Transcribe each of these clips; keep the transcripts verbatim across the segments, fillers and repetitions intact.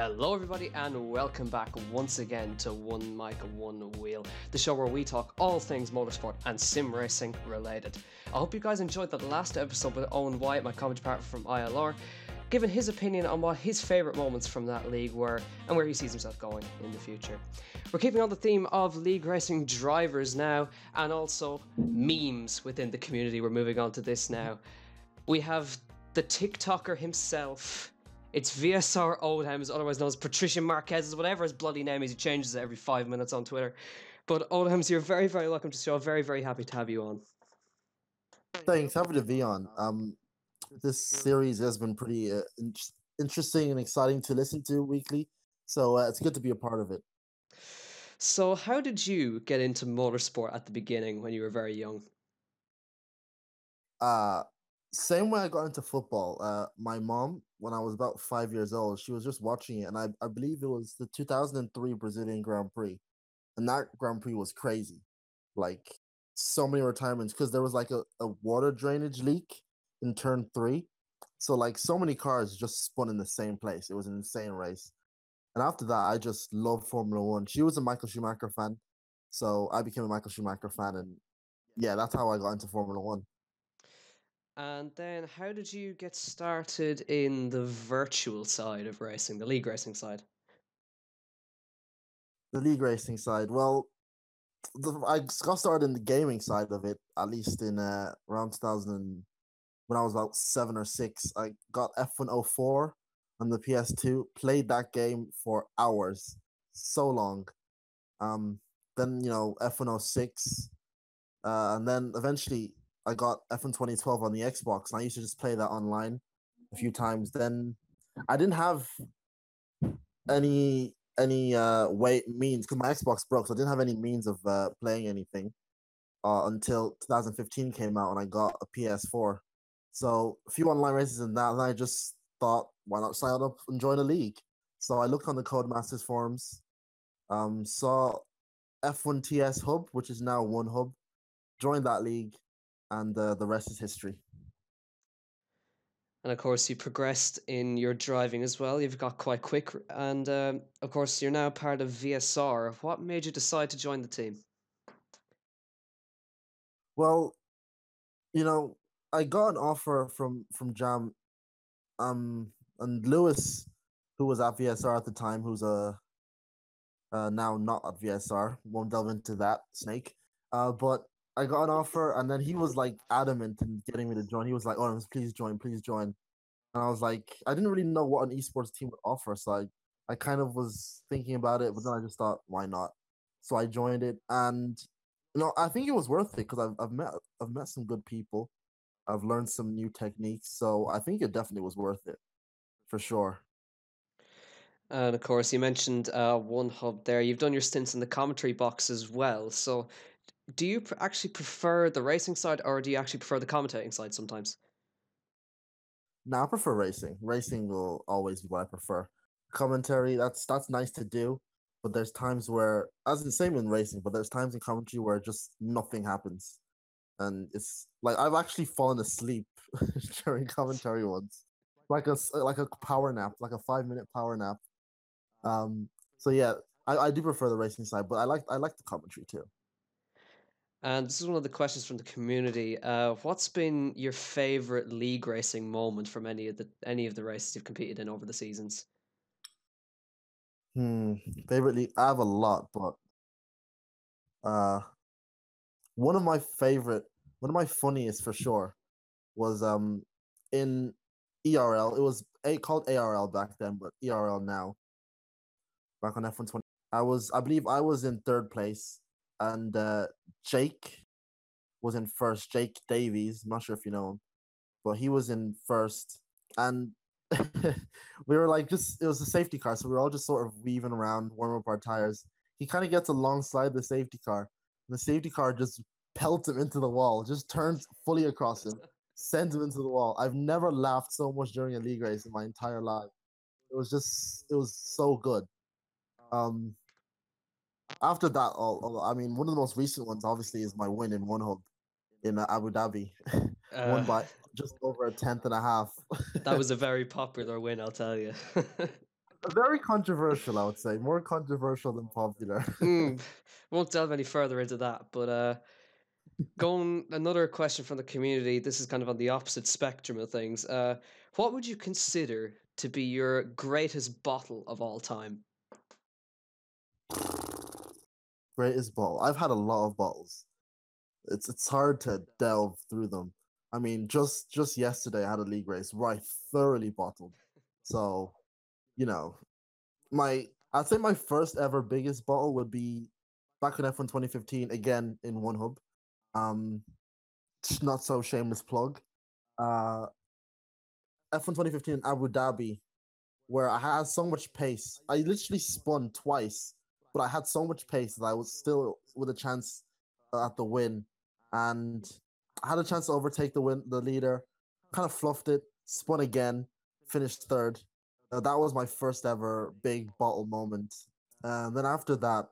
Hello everybody and welcome back once again to One Mic One Wheel, the show where we talk all things motorsport and sim racing related. I hope you guys enjoyed that last episode with Owen Wyatt, my commentary partner from I L R, giving his opinion on what his favourite moments from that league were and where he sees himself going in the future. We're keeping on the theme of league racing drivers now, and also memes within the community. We're moving on to this now. We have the TikToker himself. It's V S R Oldham, otherwise known as Patricia Marquez, whatever his bloody name is. He changes it every five minutes on Twitter. But Oldhams, you're very, very welcome to the show. Very, very happy to have you on. Thanks. Happy to be on. Um, this series has been pretty uh, in- interesting and exciting to listen to weekly, so uh, it's good to be a part of it. So how did you get into motorsport at the beginning when you were very young? Uh, same way I got into football. Uh, my mom, when I was about five years old, she was just watching it, and I, I believe it was the two thousand three Brazilian Grand Prix, and that Grand Prix was crazy, like so many retirements, because there was like a, a water drainage leak in turn three, so like so many cars just spun in the same place. It was an insane race, and after that, I just loved Formula one. She was a Michael Schumacher fan, so I became a Michael Schumacher fan, and yeah, that's how I got into Formula one. And then how did you get started in the virtual side of racing, the league racing side? The league racing side? Well, the, I got started in the gaming side of it, at least in uh, around two thousand, when I was about seven or six. I got F one oh four on the P S two, played that game for hours, so long. Um, then, you know, F one oh six, uh, and then eventually I got F one twenty twelve on the Xbox, and I used to just play that online a few times. Then I didn't have any any uh, way means, because my Xbox broke, so I didn't have any means of uh, playing anything uh, until twenty fifteen came out, and I got a P S four. So a few online races and that, and I just thought, why not sign up and join a league? So I looked on the Codemasters forums, um, saw F one T S Hub, which is now One Hub, joined that league, and uh, the rest is history. And of course, you progressed in your driving as well. You've got quite quick, and um, of course, you're now part of V S R. What made you decide to join the team? Well, you know, I got an offer from from Jam, um, and Lewis, who was at V S R at the time, who's a uh, now not at V S R. Won't delve into that snake, uh, but. I got an offer, and then he was like adamant in getting me to join. He was like, "Oh, please join, please join," and I was like, I didn't really know what an esports team would offer, so I, I kind of was thinking about it, but then I just thought, why not? So I joined it, and you know, I think it was worth it because I've I've met I've met some good people, I've learned some new techniques, so I think it definitely was worth it, for sure. And of course, you mentioned uh, One Hub there. You've done your stints in the commentary box as well, so. Do you pr- actually prefer the racing side, or do you actually prefer the commentating side sometimes? No, I prefer racing. Racing will always be what I prefer. Commentary, that's that's nice to do, but there's times where, as in same in racing, but there's times in commentary where just nothing happens. And it's like, I've actually fallen asleep during commentary once. Like a, like a power nap, like a five-minute power nap. Um. So yeah, I, I do prefer the racing side, but I like I like the commentary too. And this is one of the questions from the community. Uh, what's been your favorite league racing moment from any of the any of the races you've competed in over the seasons? Hmm, favorite league? I have a lot, but uh, one of my favorite, one of my funniest for sure, was um in E R L. It was a, called A R L back then, but E R L now. Back on F one twenty, I was, I believe, I was in third place. And uh, Jake was in first. Jake Davies, I'm not sure if you know him, but he was in first. And we were like, just, it was a safety car, so we were all just sort of weaving around, warm up our tires. He kind of gets alongside the safety car. The safety car just pelts him into the wall, just turns fully across him, sends him into the wall. I've never laughed so much during a league race in my entire life. It was just, it was so good. Um. After that, all I mean, one of the most recent ones, obviously, is my win in One Hub in Abu Dhabi, uh, won by just over a tenth and a half. That was a very popular win, I'll tell you. Very controversial, I would say. More controversial than popular. mm, won't delve any further into that, but uh, going another question from the community. This is kind of on the opposite spectrum of things. Uh, what would you consider to be your greatest bottle of all time? Greatest bottle. I've had a lot of bottles. It's it's hard to delve through them. I mean, just just yesterday I had a league race where I thoroughly bottled. So, you know, my I'd say my first ever biggest bottle would be back in F one twenty fifteen, again in One Hub. Um, not so shameless plug. Uh, F one twenty fifteen in Abu Dhabi, where I had so much pace. I literally spun twice, but I had so much pace that I was still with a chance at the win, and I had a chance to overtake the win, the leader. Kind of fluffed it, spun again, finished third. Uh, that was my first ever big bottle moment. And then after that,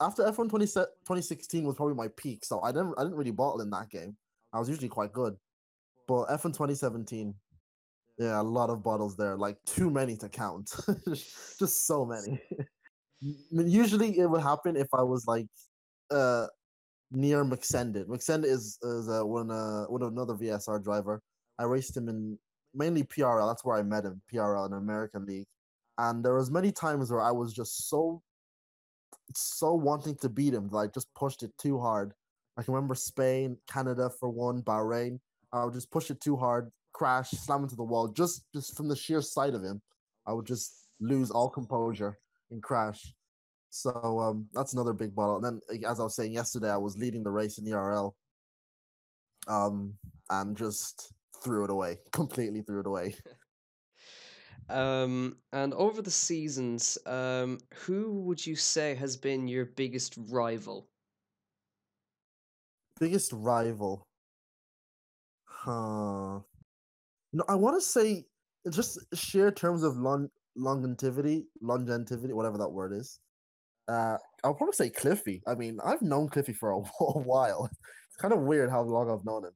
after F one twenty sixteen was probably my peak, so I didn't I didn't really bottle in that game. I was usually quite good, but F one twenty seventeen, yeah, a lot of bottles there, like too many to count, just so many. I mean, usually it would happen if I was like, uh. near McSendon. McSendon is is uh, one uh one another V S R driver. I raced him in mainly P R L. That's where I met him. P R L in American League, and there was many times where I was just so so wanting to beat him that I just pushed it too hard. I can remember Spain, Canada for one, Bahrain. I would just push it too hard, crash, slam into the wall. Just just from the sheer sight of him, I would just lose all composure and crash. So um, that's another big bottle. And then, as I was saying yesterday, I was leading the race in E R L, um, and just threw it away, completely threw it away. um, and over the seasons, um, who would you say has been your biggest rival? Biggest rival? Huh. No, I want to say just sheer terms of long longevity, longevity, whatever that word is. Uh, I'll probably say Cliffy. I mean, I've known Cliffy for a, a while. It's kind of weird how long I've known him.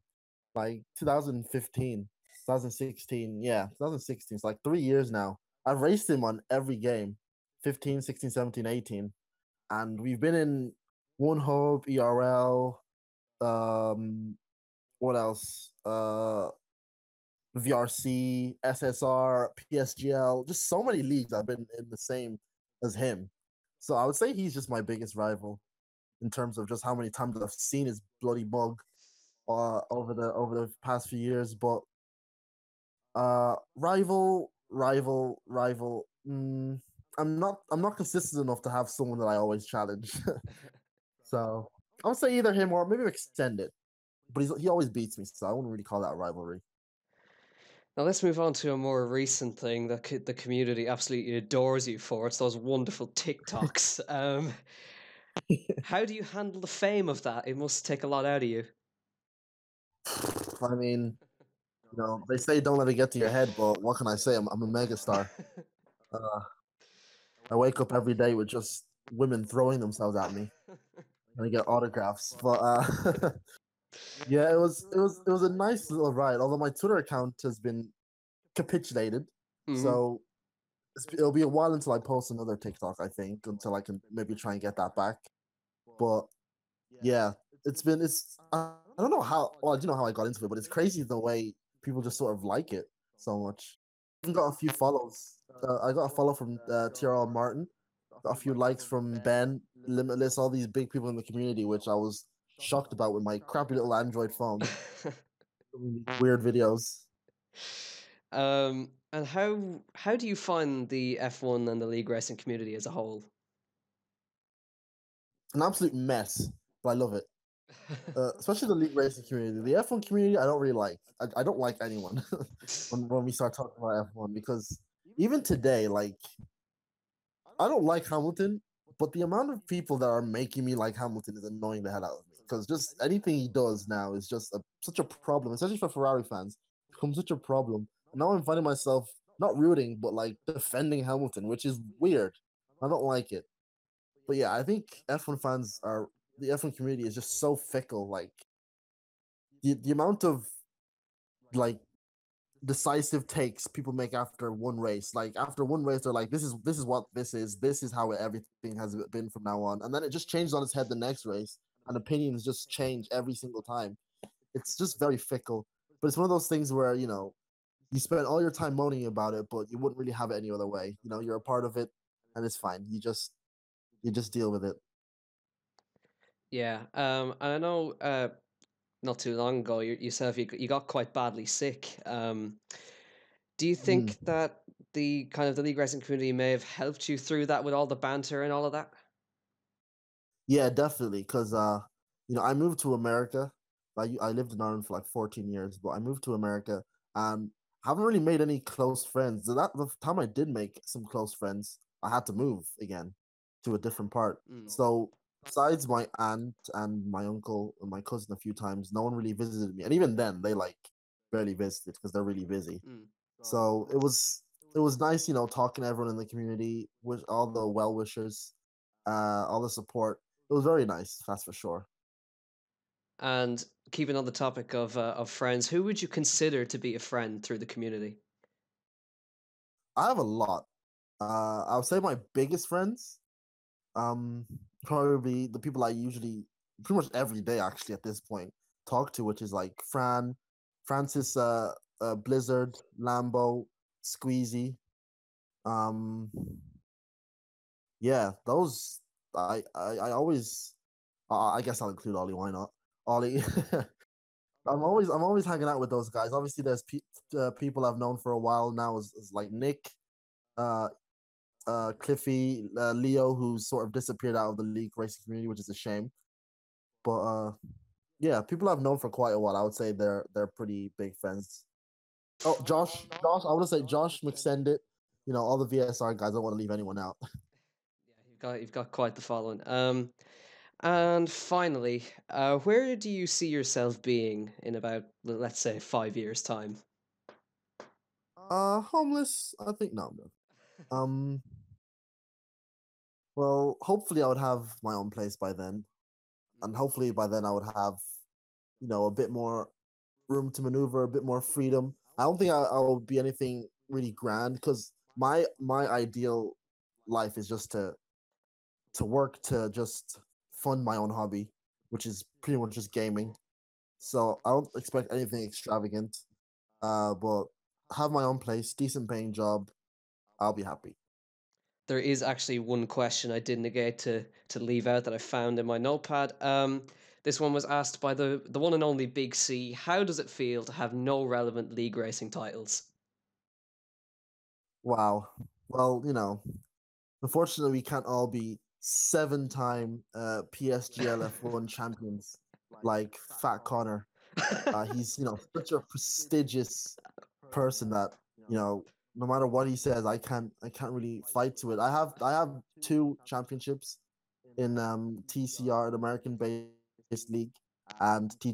Like twenty fifteen, twenty sixteen, yeah, twenty sixteen. It's like three years now. I've raced him on every game, fifteen, sixteen, seventeen, eighteen. And we've been in One Hub, E R L, um, what else? Uh, V R C, S S R, P S G L. Just so many leagues I've been in the same as him. So I would say he's just my biggest rival in terms of just how many times I've seen his bloody mug uh, over the over the past few years. But uh, rival, rival, rival. Mm, I'm not I'm not consistent enough to have someone that I always challenge. So I would say either him or maybe extend it. But he's, he always beats me, so I wouldn't really call that a rivalry. Now let's move on to a more recent thing that c- the community absolutely adores you for. It's those wonderful TikToks. Um, how do you handle the fame of that? It must take a lot out of you. I mean, you know, they say don't let it get to your head, but what can I say? I'm, I'm a megastar. Uh, I wake up every day with just women throwing themselves at me, and I get autographs. But. Uh, Yeah, it was it was it was a nice little ride. Although my Twitter account has been capitulated, mm-hmm. so it's, it'll be a while until I post another TikTok. I think until I can maybe try and get that back. But yeah, it's been it's I, I don't know how well I do know how I got into it, but it's crazy the way people just sort of like it so much. I've got a few follows. Uh, I got a follow from uh, T R L Martin, got a few likes from Ben, Limitless, all these big people in the community, which I was shocked about with my crappy little Android phone. Weird videos. Um, and how how do you find the F one and the league racing community as a whole? An absolute mess, but I love it. Uh, especially the league racing community. The F one community, I don't really like. I, I don't like anyone when, when we start talking about F one, because even today, like, I don't like Hamilton, but the amount of people that are making me like Hamilton is annoying the hell out of me. Because just anything he does now is just a, such a problem, especially for Ferrari fans. It becomes such a problem. And now I'm finding myself not rooting, but like defending Hamilton, which is weird. I don't like it. But yeah, I think F one fans are, the F one community is just so fickle. Like the, the amount of like decisive takes people make after one race. Like after one race, they're like, "This is this is what this is. This is how everything has been from now on." And then it just changes on its head the next race, and opinions just change every single time. It's just very fickle. But it's one of those things where, you know, you spend all your time moaning about it, but you wouldn't really have it any other way. You know, you're a part of it, and it's fine. You just you just deal with it. Yeah, um, and I know uh, not too long ago you, yourself you, you got quite badly sick. Um, do you think mm. that the kind of the league racing community may have helped you through that with all the banter and all of that? Yeah, definitely. Because uh, you know, I moved to America. Like I lived in Ireland for like fourteen years, but I moved to America and haven't really made any close friends. So that the time I did make some close friends, I had to move again to a different part. Mm. So besides my aunt and my uncle and my cousin a few times, no one really visited me. And even then, they like barely visited because they're really busy. Mm. So it was it was nice, you know, talking to everyone in the community, with all the well wishers, uh, all the support. It was very nice, that's for sure. And keeping on the topic of uh, of friends, who would you consider to be a friend through the community? I have a lot. Uh, I would say my biggest friends, um, probably the people I usually, pretty much every day actually at this point, talk to, which is like Fran, Francis, uh, uh, Blizzard, Lambo, Squeezy. Um, yeah, those, I, I, I always, uh, I guess I'll include Ollie, why not? Ollie, I'm always I'm always hanging out with those guys. Obviously, there's pe- uh, people I've known for a while now, is, is like Nick, uh, uh, Cliffy, uh, Leo, who's sort of disappeared out of the league racing community, which is a shame. But uh, yeah, people I've known for quite a while. I would say they're they're pretty big friends. Oh, Josh, Josh, I would say Josh, McSendon, you know, all the V S R guys. I don't want to leave anyone out. Yeah, you've got you've got quite the following. Um. And finally, uh, where do you see yourself being in about, let's say, five years' time? Uh, homeless, I think. No, no. Um. Well, hopefully I would have my own place by then. And hopefully by then I would have, you know, a bit more room to maneuver, a bit more freedom. I don't think I, I will be anything really grand, because my, my ideal life is just to to work to just... fund my own hobby, which is pretty much just gaming. So I don't expect anything extravagant, uh, but have my own place, decent paying job, I'll be happy. There is actually one question I did negate to to leave out that I found in my notepad. Um, this one was asked by the, the one and only Big C. How does it feel to have no relevant league racing titles? Wow. Well, you know, unfortunately we can't all be seven-time uh, P S G L F one champions, like Fat Connor. Uh, he's, you know, such a prestigious person that, you know, no matter what he says, I can't, I can't really fight to it. I have, I have two championships in um, T C R, an American-based league, and T.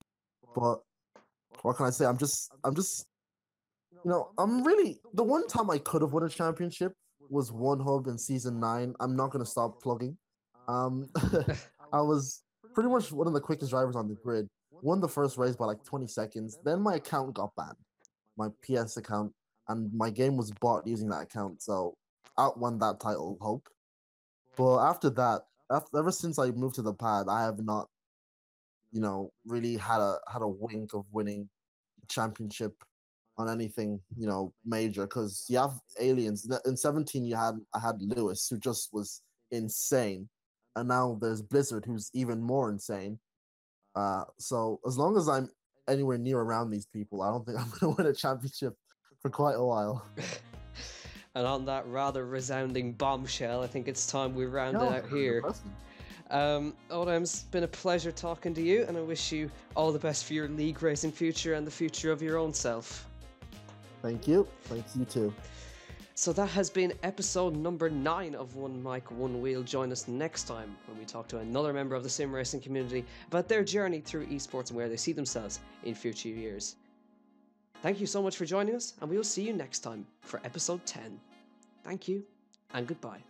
But what can I say? I'm just, I'm just, you know, I'm really the one time I could have won a championship was One Hub in season nine. I'm not going to stop plugging. Um, I was pretty much one of the quickest drivers on the grid. Won the first race by like twenty seconds. Then my account got banned, my P S account, and my game was bought using that account. So outwon that title, Hope. But after that, after, ever since I moved to the pad, I have not, you know, really had a had a wink of winning a championship on anything, you know, major, because you have aliens. In seventeen, you had I had Lewis, who just was insane, and now there's Blizzard, who's even more insane. Uh, so as long as I'm anywhere near around these people, I don't think I'm going to win a championship for quite a while. And on that rather resounding bombshell, I think it's time we round no, it out here. Um, Owen, it's been a pleasure talking to you, and I wish you all the best for your league racing future and the future of your own self. Thank you. Thank you too. So that has been episode number nine of One Mic, One Wheel. Join us next time when we talk to another member of the sim racing community about their journey through esports and where they see themselves in future years. Thank you so much for joining us, and we will see you next time for episode ten. Thank you, and goodbye.